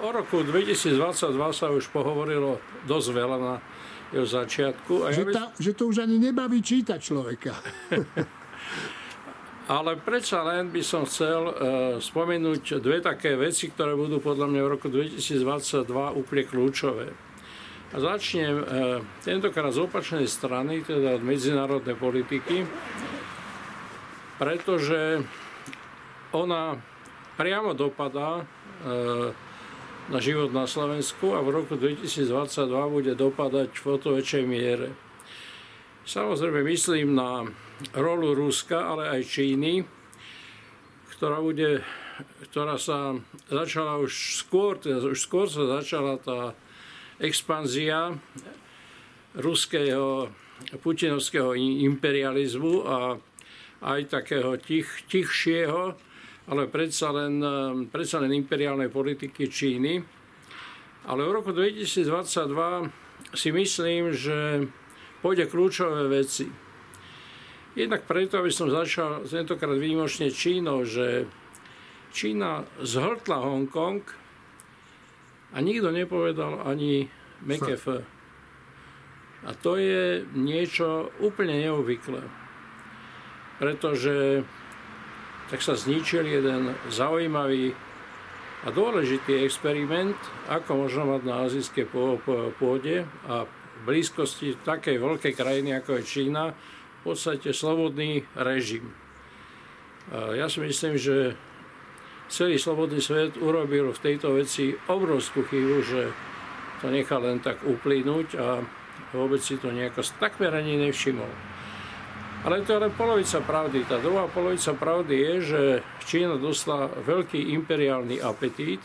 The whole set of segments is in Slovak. O roku 2022 sa už pohovorilo dosť veľa na jeho začiatku. A že to už ani nebaví čítať človeka. Ale predsa len by som chcel spomenúť dve také veci, ktoré budú podľa mňa v roku 2022 úplne kľúčové. A začnem tentokrát z opačnej strany, teda od medzinárodnej politiky, pretože ona priamo dopadá na život na Slovensku a v roku 2022 bude dopadať v o to väčšej miere. Samozrejme myslím na rolu Ruska, ale aj Číny, ktorá sa začala už skôr sa začala tá expanzia ruského putinovského imperializmu a aj takého tichšieho, ale predsa len imperiálnej politiky Číny. Ale v roku 2022 si myslím, že pôjde kľúčové veci. Jednak preto, aby som začal tentokrát výnimočne Čínou, že Čína zhltla Hongkong a nikto nepovedal ani McAfee. A to je niečo úplne neobvyklé. Pretože tak sa zničil jeden zaujímavý a dôležitý experiment, ako možno mať na azijskej pôde a v blízkosti takej veľkej krajiny, ako je Čína, v podstate slobodný režim. Ja si myslím, že celý slobodný svet urobil v tejto veci obrovskú chybu, že to nechal len tak uplynúť a vôbec si to nejako takmer ani nevšimol. Ale to je len polovica pravdy. Tá druhá polovica pravdy je, že Čína dostala veľký imperiálny apetít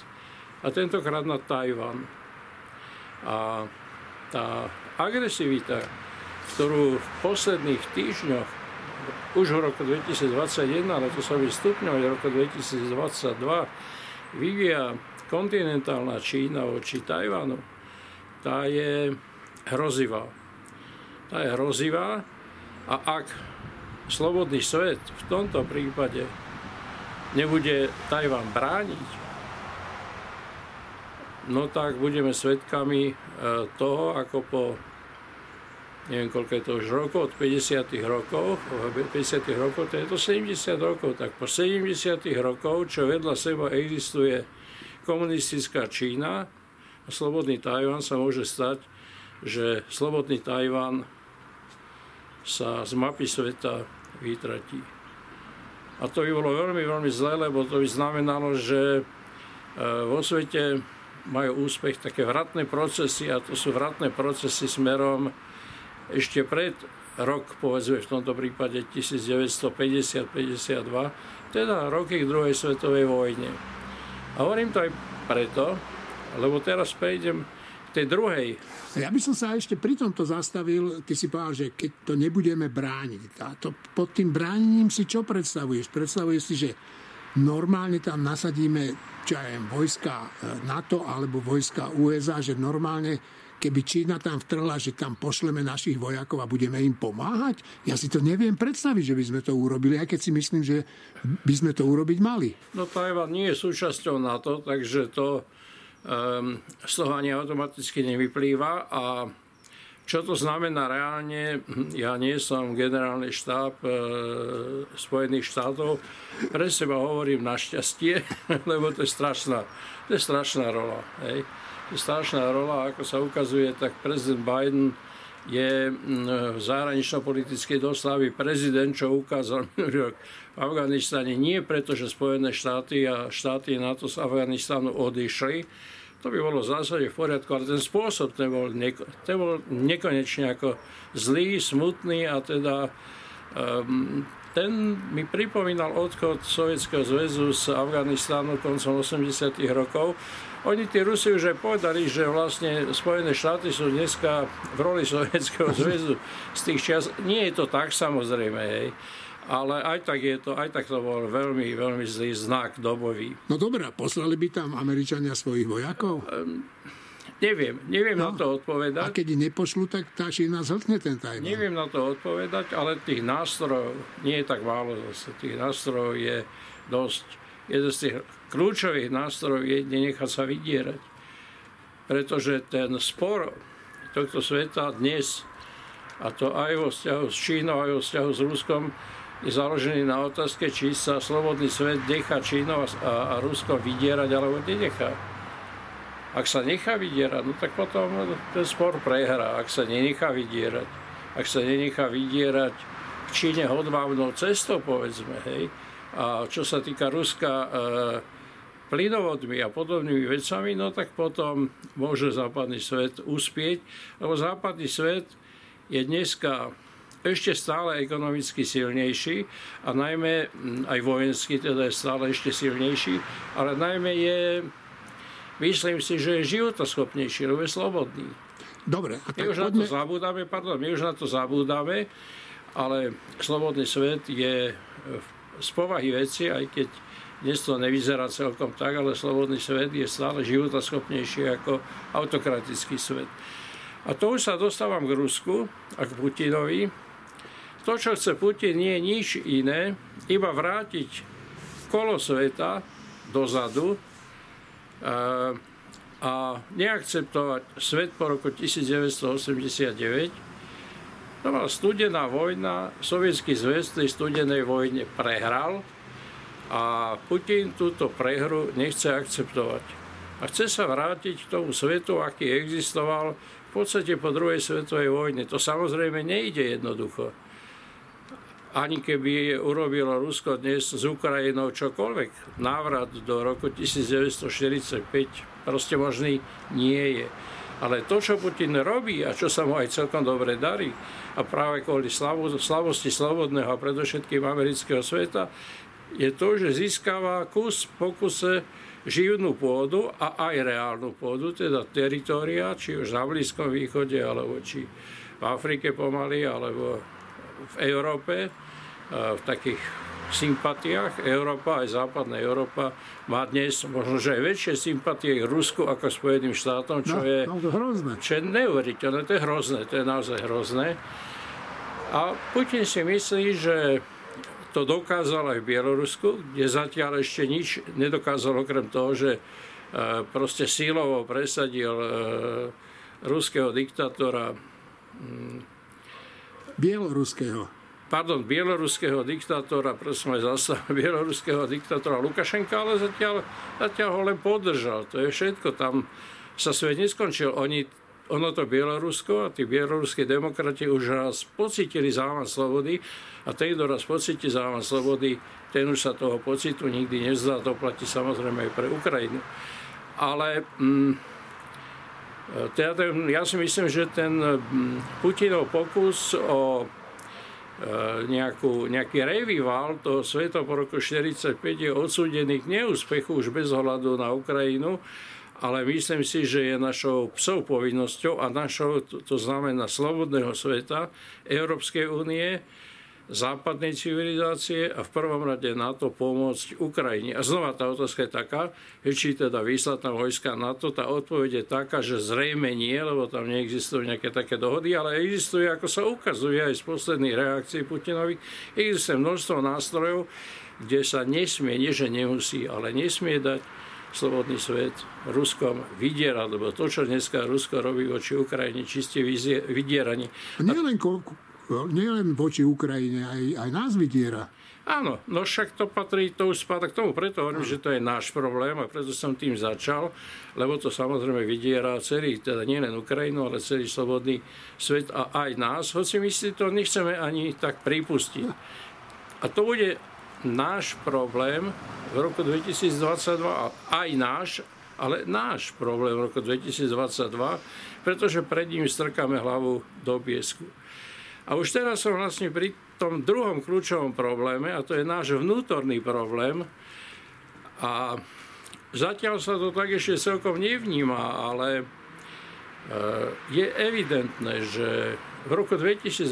a tentokrát na Tajvan. A tá agresivita, ktorú v posledných týždňoch, už v roku 2021, ale to sa vystupňuje v roku 2022, vyvíja kontinentálna Čína voči Tajvanu, tá je hrozivá. Tá je hrozivá a ak slobodný svet v tomto prípade nebude Tajvan brániť, no tak budeme svedkami toho, ako po neviem, koľko je to už rokov, od 50 rokov, to je to 70 rokov, tak po 70 rokov, čo vedľa seba existuje komunistická Čína a slobodný Tajvan, sa môže stať, že slobodný Tajvan sa z mapy sveta vytratí. A to by bolo veľmi, veľmi zlé, lebo to by znamenalo, že vo svete majú úspech také vratné procesy a to sú vratné procesy smerom ešte pred rok, povedzme v tomto prípade 1950-52, teda roky k druhej svetovej vojne. A hovorím to aj preto, lebo teraz prejdem k tej druhej. Ja by som sa ešte pri tomto zastavil, ty si povedal, že keď to nebudeme brániť, a to pod tým bránením si čo predstavuješ? Predstavuješ si, že normálne tam nasadíme, čo aj vojska NATO alebo vojska USA, že normálne, keby Čína tam vtrhla, že tam pošleme našich vojakov a budeme im pomáhať? Ja si to neviem predstaviť, že by sme to urobili, aj keď si myslím, že by sme to urobiť mali. No Tajvan nie je súčasťou NATO, takže to z toho ani automaticky nevyplýva. A čo to znamená reálne, ja nie som generálny štáb Spojených štátov, pre seba hovorím našťastie, lebo to je strašná rola. Hej. To je strašná rola, ako sa ukazuje, tak prezident Biden je v zahranično-politickej doslavy prezident, čo ukázal v Afganistane. Nie preto, že Spojené štáty a štáty NATO z Afganistanu odišli, to by bolo v zásade v poriadku, ale ten spôsob ten bol nekonečne ako zlý, smutný a teda ten mi pripomínal odchod Sovietskeho zväzu z Afganistánu koncom 80. rokov. Oni tí Rusi už aj povedali, že vlastne Spojené štáty sú dneska v roli Sovietskeho zväzu z tých čias. Nie je to tak, samozrejme, hej. Ale aj tak to bol veľmi, veľmi zlý znak dobový. No dobré, poslali by tam Američania svojich vojakov? Neviem na to odpovedať. A keď nepošlú, tak tá Čína zhltne ten Tajvan. Neviem na to odpovedať, ale tých nástrojov nie je tak málo zase. Tých nástrojov je dosť. Jeden z tých kľúčových nástrojov je nenechať sa vydierať. Pretože ten spor tohto sveta dnes, a to aj vo vzťahu s Čínou, aj vo vzťahu s Ruskom, je založený na otázke, či sa slobodný svet nechá Čínou a Ruskom vydierať, alebo nenechá. Ak sa nechá vydierať, no tak potom ten spor prehrá. Ak sa nenechá vydierať, v Číne hodvábnou cestou, povedzme, hej, a čo sa týka Ruska plynovodmi a podobnými vecami, no tak potom môže západný svet uspieť, lebo západný svet je dneska ešte stále ekonomicky silnejší a najmä aj vojenský teda je stále ešte silnejší, ale najmä je, myslím si, že je životoschopnejší, lebo je slobodný. Dobre, a tak my už na to zabúdame, ale slobodný svet je z povahy veci, aj keď dnes to nevyzerá celkom tak, ale slobodný svet je stále životaschopnejší ako autokratický svet. A to už sa dostávam k Rusku a k Putinovi. To, čo chce Putin, nie je nič iné, iba vrátiť kolo sveta dozadu a neakceptovať svet po roku 1989. To bola studená vojna, Sovietský zväz v tej studenej vojne prehral a Putin túto prehru nechce akceptovať. A chce sa vrátiť k tomu svetu, aký existoval v podstate po druhej svetovej vojne. To samozrejme nejde jednoducho. Ani keby urobilo Rusko dnes s Ukrajinou čokoľvek. Návrat do roku 1945 proste možný nie je. Ale to, čo Putin robí a čo sa mu aj celkom dobre darí, a práve kvôli slavosti slobodného a predovšetkým amerického sveta, je to, že získava kus po kuse živnú pôdu a aj reálnu pôdu, teda teritória, či už na Blízkom východe, alebo či v Afrike pomaly, alebo v Európe, v takých sympatiách. Európa, aj západná Európa, má dnes možno, že aj väčšie sympatie k Rusku ako Spojeným štátom, čo je neuveriteľné, to je naozaj hrozné. A Putin si myslí, že to dokázal aj v Bielorusku, kde zatiaľ ešte nič nedokázal, okrem toho, že proste sílovo presadil ruského diktátora. Bieloruského diktátora, prosím, bieloruského diktátora Lukašenka, ale zatiaľ ho len podržal. To je všetko, tam sa svet neskončil. Ono to Bielorusko a tí bieloruskí demokrati už raz pocítili závan slobody a ten, kto raz pocíti závan slobody, ten už sa toho pocitu nikdy nevzdá. To platí samozrejme aj pre Ukrajinu. Ale ja si myslím, že ten Putinov pokus o nejaký revival toho sveta po roku 1945 je odsúdený k neúspechu už bez ohľadu na Ukrajinu. Ale myslím si, že je našou psou povinnosťou a našou, to znamená slobodného sveta, Európskej únie, západnej civilizácie a v prvom rade NATO pomôcť Ukrajine. A znova tá otázka je taká, či teda výsledná vojska NATO, tá odpoveď je taká, že zrejme nie, lebo tam neexistujú nejaké také dohody, ale existuje, ako sa ukazuje aj z posledných reakcií Putinových, existuje množstvo nástrojov, kde sa nesmie, nie že nemusí, ale nesmie dať slobodný svet Ruskom vydierať, lebo to, čo dneska Rusko robí voči Ukrajine, čisté vydieranie. Nie len voči Ukrajine, aj nás vydiera. Áno, no však to patrí, to už spadá k tomu, preto hovorím, že to je náš problém a preto som tým začal, lebo to samozrejme vydiera celý, teda nie len Ukrajinu, ale celý slobodný svet a aj nás, hoci my si to nechceme ani tak pripustiť. A to bude náš problém v roku 2022, aj náš, ale náš problém v roku 2022, pretože pred ním strkáme hlavu do piesku. A už teraz som vlastne pri tom druhom kľúčovom probléme, a to je náš vnútorný problém. A zatiaľ sa to tak ešte celkom nevníma, ale je evidentné, že v roku 2022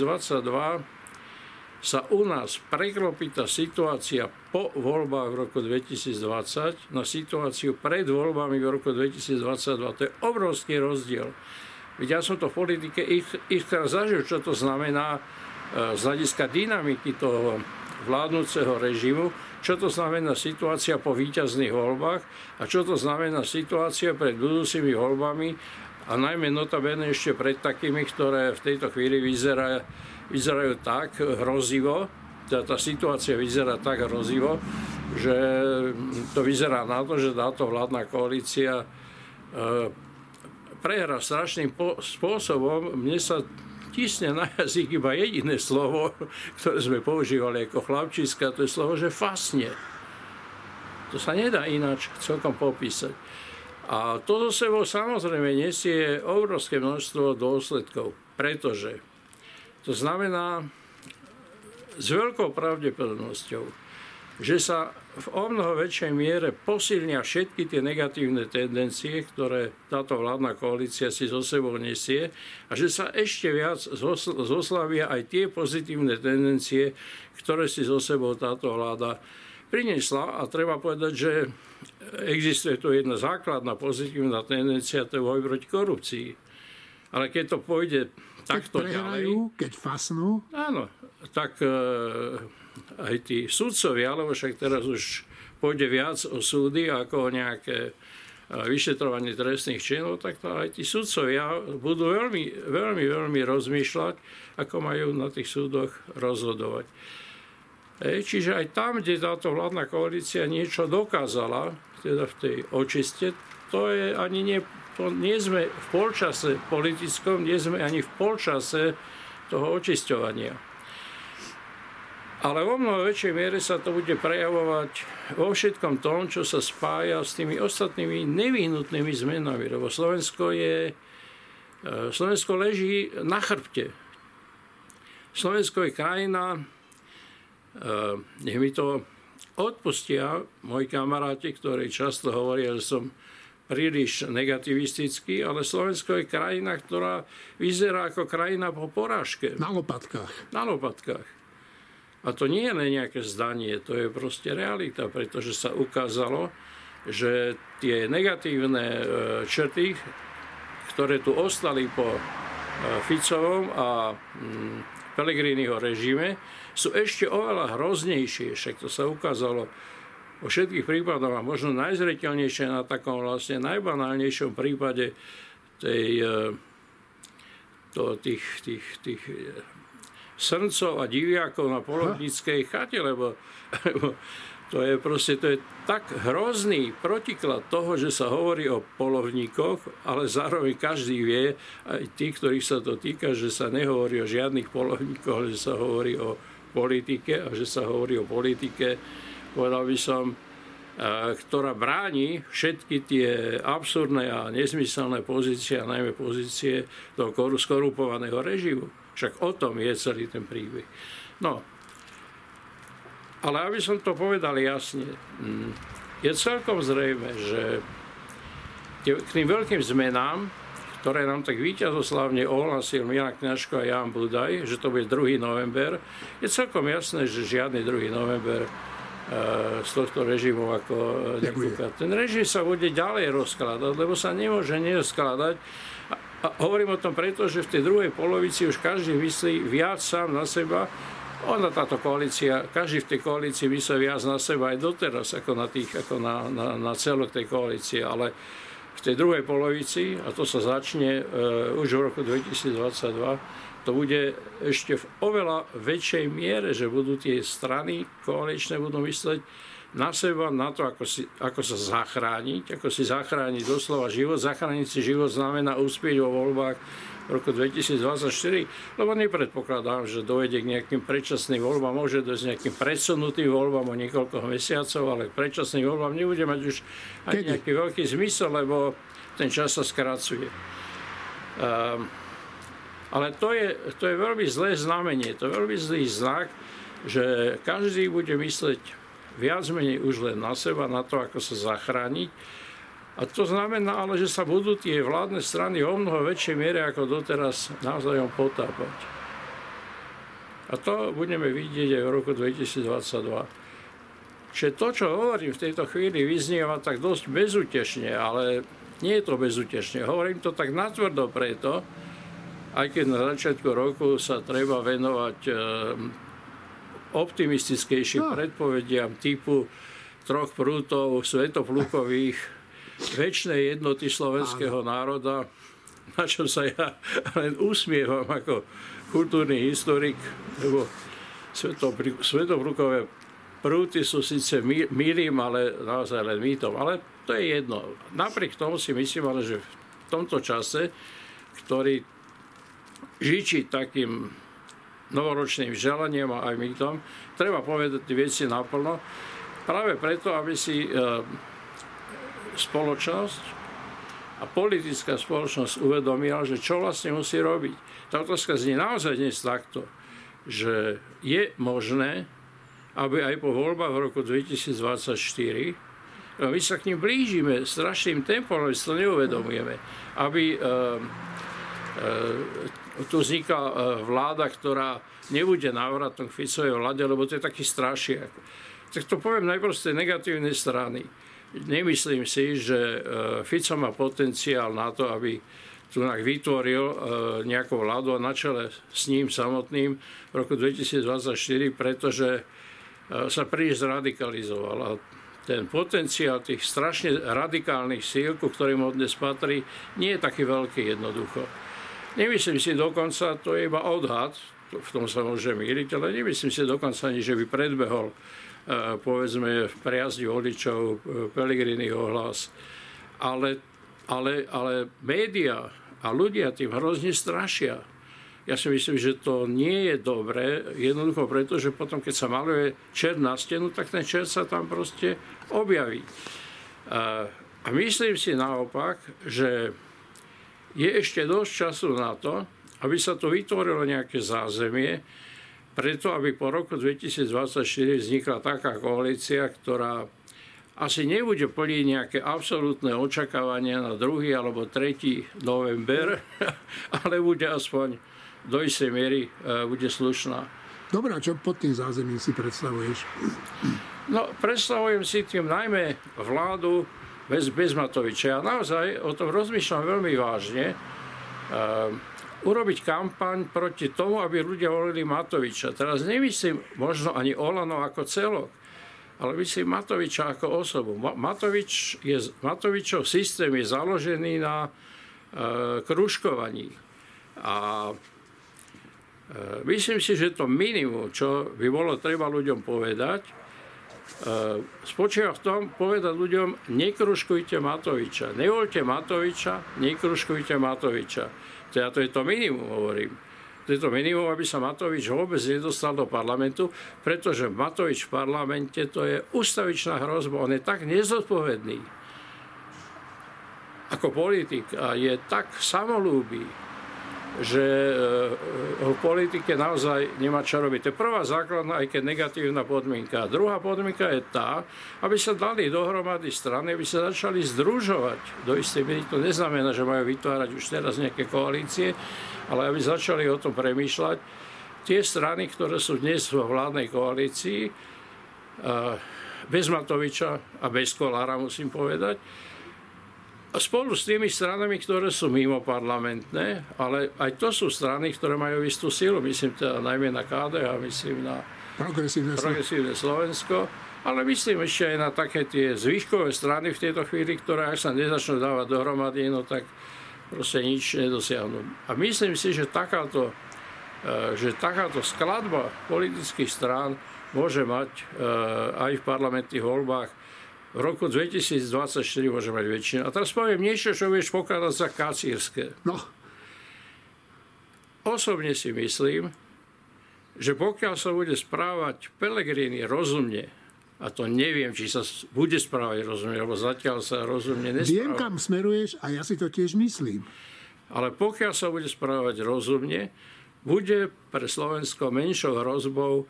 sa u nás preklopí tá situácia po voľbách v roku 2020 na situáciu pred voľbami v roku 2022. To je obrovský rozdiel. Veď ja som to v politike ich zažil, čo to znamená z hľadiska dynamiky toho vládnúceho režimu, čo to znamená situácia po víťazných voľbách a čo to znamená situácia pred budúcimi voľbami a najmä notabene ešte pred takými, ktoré v tejto chvíli vyzerajú tak hrozivo, tá situácia vyzerá tak hrozivo, že to vyzerá na to, že táto vládna koalícia prehra strašným spôsobom. Mne sa tisne na jazyk iba jediné slovo, ktoré sme používali ako chlapčiska, to je slovo, že fasne. To sa nedá ináč celkom popísať. A to zo sebou samozrejme nesie obrovské množstvo dôsledkov, pretože to znamená s veľkou pravdepodobnosťou, že sa v omnoho väčšej miere posilnia všetky tie negatívne tendencie, ktoré táto vládna koalícia si zo sebou nesie a že sa ešte viac zoslavia aj tie pozitívne tendencie, ktoré si zo sebou táto vláda priniesla. A treba povedať, že existuje tu jedna základná pozitívna tendencia, to je boj proti korupcii. Ale keď to pôjde takto ďalej... Keď fasnú? Áno, tak... aj tí sudcovia, alebo však teraz už pôjde viac o súdy ako o nejaké vyšetrovanie trestných činov, tak to aj tí sudcovia budú veľmi rozmýšľať, ako majú na tých súdoch rozhodovať. Čiže aj tam, kde táto vládna koalícia niečo dokázala, teda v tej očiste, to je ani nie sme v polčase politickom, nie sme ani v polčase toho očisťovania. Ale vo mnoho väčšej miere sa to bude prejavovať vo všetkom tom, čo sa spája s tými ostatnými nevyhnutnými zmenami. Lebo Slovensko leží na chrbte. Slovensko je krajina, nech mi to odpustia moji kamaráti, ktorí často hovoria, že som príliš negativistický, ale Slovensko je krajina, ktorá vyzerá ako krajina po porážke. Na lopatkách. Na lopatkách. A to nie je len nejaké zdanie, to je proste realita, pretože sa ukázalo, že tie negatívne črty, ktoré tu ostali po Ficovom a Pellegriniho režime, sú ešte oveľa hroznejšie. Však to sa ukázalo vo všetkých prípadoch a možno najzreteľnejšie na takom vlastne najbanálnejšom prípade tých srncov a diviakov na polovníckej chate, lebo to je tak hrozný protiklad toho, že sa hovorí o polovníkoch, ale zároveň každý vie, aj tí, ktorých sa to týka, že sa nehovorí o žiadnych polovníkoch, ale že sa hovorí o politike a že sa hovorí o politike, povedal by som, ktorá bráni všetky tie absurdné a nezmyselné pozície, a najmä pozície toho skorumpovaného režimu. Však o tom je celý ten príbeh. No, ale aby som to povedal jasne, je celkom zrejme, že k tým veľkým zmenám, ktoré nám tak víťazoslavne ohlásil Milan Kňažko a Jan Budaj, že to bude 2. november, je celkom jasné, že žiadny 2. november z tohto režimu ako nekúka. Ten režim sa bude ďalej rozkladať, lebo sa nemôže nerozkladať. A hovorím o tom preto, že v tej druhej polovici už každý myslí viac sám na seba. Ona táto koalícia, každý v tej koalícii myslí viac na seba aj doteraz, ako na celok tej koalície. Ale v tej druhej polovici, a to sa začne už v roku 2022, to bude ešte v oveľa väčšej miere, že budú tie strany koaličné budú mysleť na seba, na to, ako si zachrániť doslova život. Zachrániť si život znamená uspieť vo voľbách v roku 2024, lebo nepredpokladám, že dojde k nejakým predčasným voľbám, môže dojsť nejakým predsunutým voľbám o niekoľko mesiacov, ale predčasným voľbám nebude mať už ani nejaký veľký zmysel, lebo ten čas sa skracuje. Ale to je veľmi zlé znamenie, to je veľmi zlý znak, že každý bude mysleť viac menej už len na seba, na to, ako sa zachrániť. A to znamená ale, že sa budú tie vládne strany o mnoho väčšej miere ako doteraz navzájom potápať. A to budeme vidieť aj v roku 2022. Čiže to, čo hovorím v tejto chvíli, vyznieva tak dosť bezútešne, ale nie je to bezútešne. Hovorím to tak natvrdo preto, aj keď na začiatku roku sa treba venovať optimistickejšie predpovediam typu troch prútov svätoplúkových večnej jednoty slovenského národa, na čom sa ja len usmievam ako kultúrny historik, lebo svätoplúkové prúty sú síce milým, ale naozaj len mýtom. Ale to je jedno. Napriek tomu si myslím, ale že v tomto čase, ktorý žičí takým novoročným želaniem a aj mýtom, treba povedať veci naplno. Práve preto, aby si spoločnosť a politická spoločnosť uvedomila, že čo vlastne musí robiť. Tá otázka znie naozaj dnes takto, že je možné, aby aj po voľbách v roku 2024, my sa k nim blížime strašným tempom, ale to neuvedomujeme, aby tu vznikla vláda, ktorá nebude návratom k Ficovej vláde, lebo to je taký strašiak. Tak to poviem najprv z tej negatívnej strany. Nemyslím si, že Fico má potenciál na to, aby tunak vytvoril nejakú vládu a na čele s ním samotným v roku 2024, pretože sa príliš zradikalizoval. A ten potenciál tých strašne radikálnych síl, ku ktorým od dnes patrí, nie je taký veľký jednoducho. Nemyslím si dokonca, to je iba odhad, v tom sa môže mýliť, ale nemyslím si dokonca ani, že by predbehol, povedzme, v priazdi voličov Pellegriniho hlas. Ale médiá a ľudia tým hrozne strašia. Ja si myslím, že to nie je dobré, jednoducho preto, že potom, keď sa maluje čert na stenu, tak ten čert sa tam proste objaví. A myslím si naopak, že je ešte dosť času na to, aby sa tu vytvorilo nejaké zázemie, preto aby po roku 2024 vznikla taká koalícia, ktorá asi nebude plniť nejaké absolútne očakávania na 2. alebo 3. november, ale bude aspoň do istej miery bude slušná. Dobre, čo pod tým zázemím si predstavuješ? No, predstavujem si tým najmä vládu bez Matoviča. Ja naozaj o tom rozmýšľam veľmi vážne. Urobiť kampaň proti tomu, aby ľudia volili Matoviča. Teraz nemyslím možno ani Olano ako celok, ale myslím Matoviča ako osobu. Matovičov systém je založený na kružkovaní. A myslím si, že to minimum, čo by bolo treba ľuďom povedať, spočíva v tom povedať ľuďom, nekružkujte Matoviča. Nevoľte Matoviča, nekružkujte Matoviča. Teda to je to minimum, hovorím. To je to minimum, aby sa Matovič vôbec nedostal do parlamentu, pretože Matovič v parlamente to je ústavičná hrozba. On je tak nezodpovedný ako politik a je tak samolúbý, že v politike naozaj nemá čo robiť. To je prvá základná, aj keď negatívna podmienka. Druhá podmienka je tá, aby sa dali dohromady strany, aby sa začali združovať. Do istej miery to neznamená, že majú vytvárať už teraz nejaké koalície, ale aby začali o tom premýšľať. Tie strany, ktoré sú dnes vo vládnej koalícii, bez Matoviča a bez Kolára, musím povedať, spolu s tými stranami, ktoré sú mimo parlamentné, ale aj to sú strany, ktoré majú istú silu. Myslím teda najmä na KDH, myslím na Progresívne Slovensko, ale myslím ešte aj na také tie zvyškové strany v tejto chvíli, ktoré ak sa nezačnú dávať dohromady, no tak proste nič nedosiahnu. A myslím si, že takáto skladba politických strán môže mať aj v parlamentných voľbách v roku 2024 môže mať väčšinu. A teraz poviem niečo, čo budeš pokladať za kacírske. No. Osobne si myslím, že pokiaľ sa bude správať Pellegrini rozumne, a to neviem, či sa bude správať rozumne, lebo zatiaľ sa rozumne nespráva. Viem, kam smeruješ a ja si to tiež myslím. Ale pokiaľ sa bude správať rozumne, bude pre Slovensko menšou hrozbou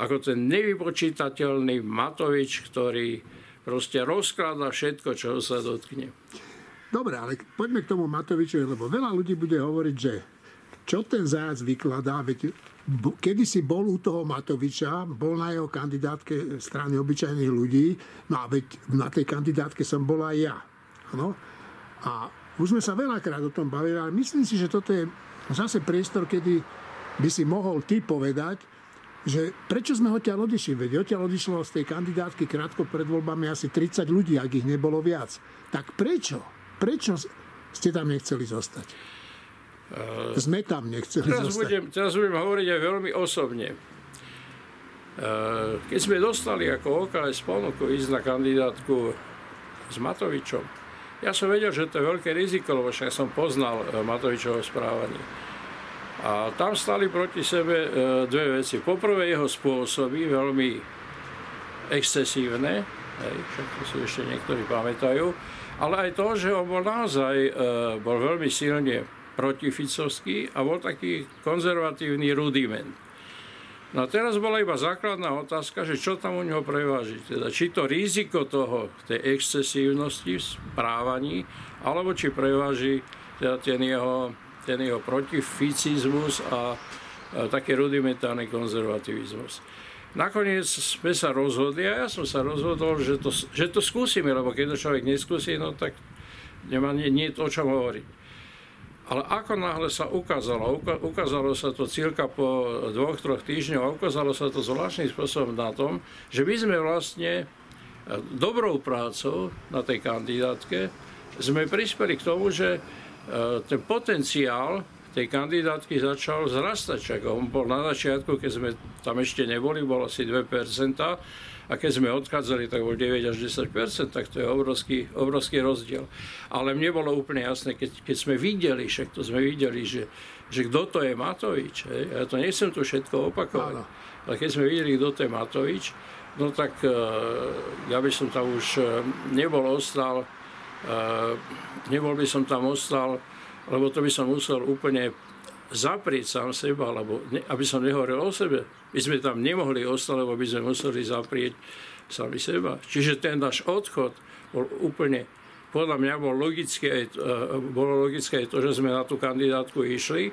ako ten nevypočítateľný Matovič, ktorý proste rozkladá všetko, čo sa dotkne. Dobre, ale poďme k tomu Matovičovi, lebo veľa ľudí bude hovoriť, že čo ten zác vykladá, veď kedysi bol u toho Matoviča, bol na jeho kandidátke strany obyčajných ľudí, no a veď na tej kandidátke som bol aj ja. Ano? A už sme sa veľakrát o tom bavili, ale myslím si, že toto je zase priestor, kedy by si mohol ty povedať, že prečo sme ho ťaľ odišli? Veď odtiaľ odišlo z tej kandidátky krátko pred voľbami asi 30 ľudí, ak ich nebolo viac. Tak prečo? Prečo ste tam nechceli zostať? Sme tam nechceli zostať. Teraz budem hovoriť aj veľmi osobne. Keď sme dostali ako OKS ponuku ísť na kandidátku s Matovičom, ja som vedel, že to je veľké riziko, lebo však som poznal Matovičovo správanie. A tam stali proti sebe dve veci. Poprvé jeho spôsoby, veľmi excesívne, to si ešte niektorí pamätajú, ale aj to, že on bol naozaj bol veľmi silne protificovský a bol taký konzervatívny rudiment. No teraz bola iba základná otázka, že čo tam u neho preváži. Teda, či to riziko toho, tej excesívnosti v správaní, alebo či preváži teda ten jeho protificizmus a taký rudimentárny konzervativizmus. Nakoniec sme sa rozhodli, a ja som sa rozhodol, že to skúsime, lebo keď to človek neskúsi, no tak nemá nie to, o čom hovoriť. Ale ako náhle sa ukázalo sa to cirka po 2-3 týždňoch a ukázalo sa to zvláštnym spôsobom na tom, že my sme vlastne dobrou prácou na tej kandidátke sme prispeli k tomu, že ten potenciál tej kandidátky začal zrastať. On bol na začiatku, keď sme tam ešte neboli, bol asi 2%, a keď sme odchádzali, tak bol 9 až 10%, tak to je obrovský rozdiel. Ale mne bolo úplne jasné, keď sme videli, že kto to je Matovič. Ja to nechcem tu všetko opakovať, ale keď sme videli, kto to je Matovič, no tak ja by som tam už nebol by som tam ostal, lebo to by som musel úplne zaprieť sám seba, lebo aby som nehovoril o sebe. My sme tam nemohli ostať, lebo by sme museli zaprieť sami seba. Čiže ten náš odchod bol úplne, podľa mňa bolo logické aj to, že sme na tú kandidátku išli,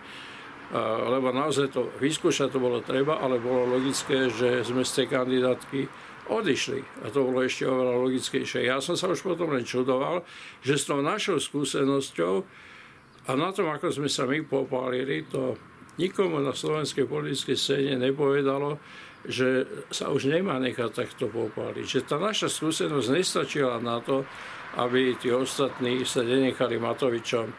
lebo naozaj to vyskúšať to bolo treba, ale bolo logické, že sme z tej kandidátky odišli. A to bolo ešte oveľa logickejšie. Ja som sa už potom len čudoval, že s tou našou skúsenosťou a na tom, ako sme sa my popálili, to nikomu na slovenskej politickej scéne nepovedalo, že sa už nemá nechať takto popáliť. Že tá naša skúsenosť nestačila na to, aby tí ostatní sa nenechali Matovičom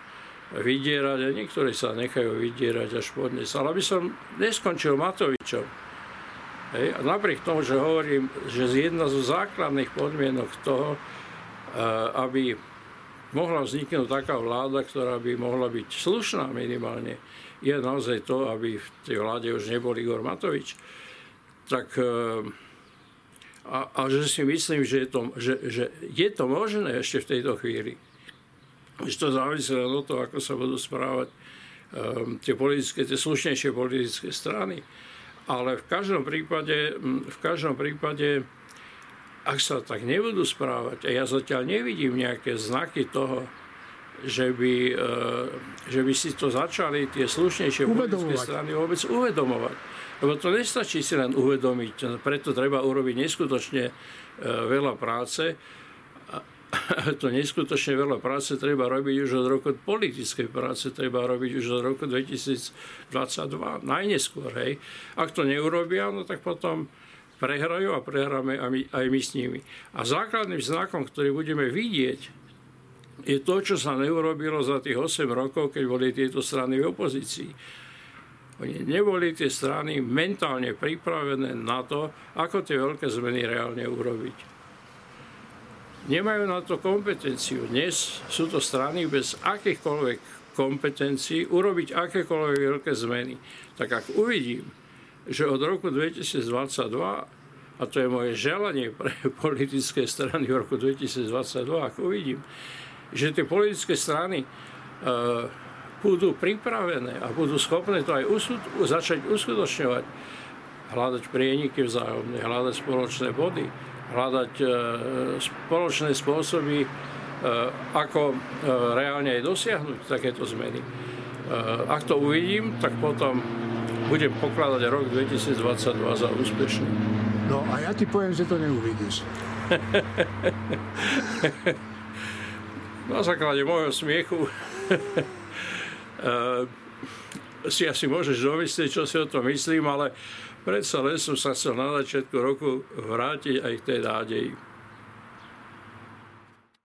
vydierať a niektorí sa nechajú vydierať až podnes. Ale aby som neskončil Matovičom, a napriek tomu, že hovorím, že jedna zo základných podmienok toho, aby mohla vzniknúť taká vláda, ktorá by mohla byť slušná minimálne, je naozaj to, aby v tej vláde už nebol Igor Matovič. Tak, a že si myslím, že je to možné ešte v tejto chvíli. Že to závisí od toho, ako sa budú správať tie slušnejšie politické strany. Ale v každom prípade, ak sa tak nebudú správať, a ja zatiaľ nevidím nejaké znaky toho, že by si to začali tie slušnejšie politické strany vôbec uvedomovať. Lebo to nestačí si len uvedomiť, preto treba urobiť neskutočne veľa práce treba robiť už od roku politickej práce, treba robiť už od roku 2022, najneskôr. Hej. Ak to neurobia, no tak potom prehrajú a prehráme aj my s nimi. A základným znakom, ktorý budeme vidieť, je to, čo sa neurobilo za tých 8 rokov, keď boli tieto strany v opozícii. Oni neboli tie strany mentálne pripravené na to, ako tie veľké zmeny reálne urobiť. Nemajú na to kompetenciu. Dnes sú to strany bez akýchkoľvek kompetencií urobiť akékoľvek veľké zmeny. Tak ak uvidím, že od roku 2022, a to je moje želanie pre politické strany v roku 2022, ak uvidím, že tie politické strany budú pripravené a budú schopné to aj začať uskutočňovať, hľadať prieniky vzájomné, hľadať spoločné body, hľadať spoločné spôsoby, ako reálne aj dosiahnuť takéto zmeny. Ak to uvidím, tak potom budem pokladať rok 2022 za úspešný. No a ja ti poviem, že to neuvidíš. Na základe môjho smiechu si asi môžeš domyslieť, čo si o tom myslím, ale Predsa len som sa chcel na začiatku roku vrátiť aj k tej nádeji.